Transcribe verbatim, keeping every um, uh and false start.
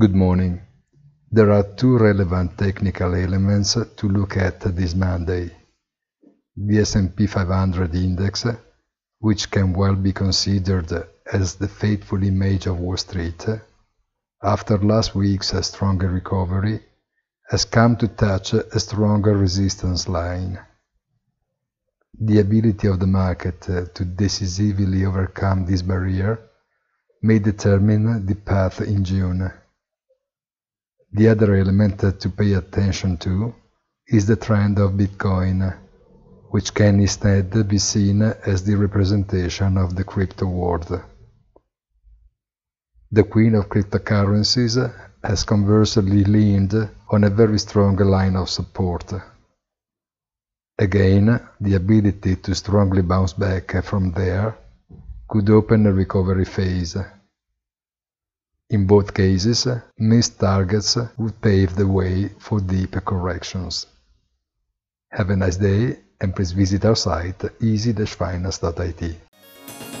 Good morning. There are two relevant technical elements to look at this Monday. The S and P five hundred index, which can well be considered as the faithful image of Wall Street, after last week's stronger recovery, has come to touch a stronger resistance line. The ability of the market to decisively overcome this barrier may determine the path in June. The other element to pay attention to is the trend of Bitcoin, which can instead be seen as the representation of the crypto world. The queen of cryptocurrencies has conversely leaned on a very strong line of support. Again, the ability to strongly bounce back from there could open a recovery phase. In both cases, missed targets would pave the way for deep corrections. Have a nice day, and please visit our site easy dash finance dot I T.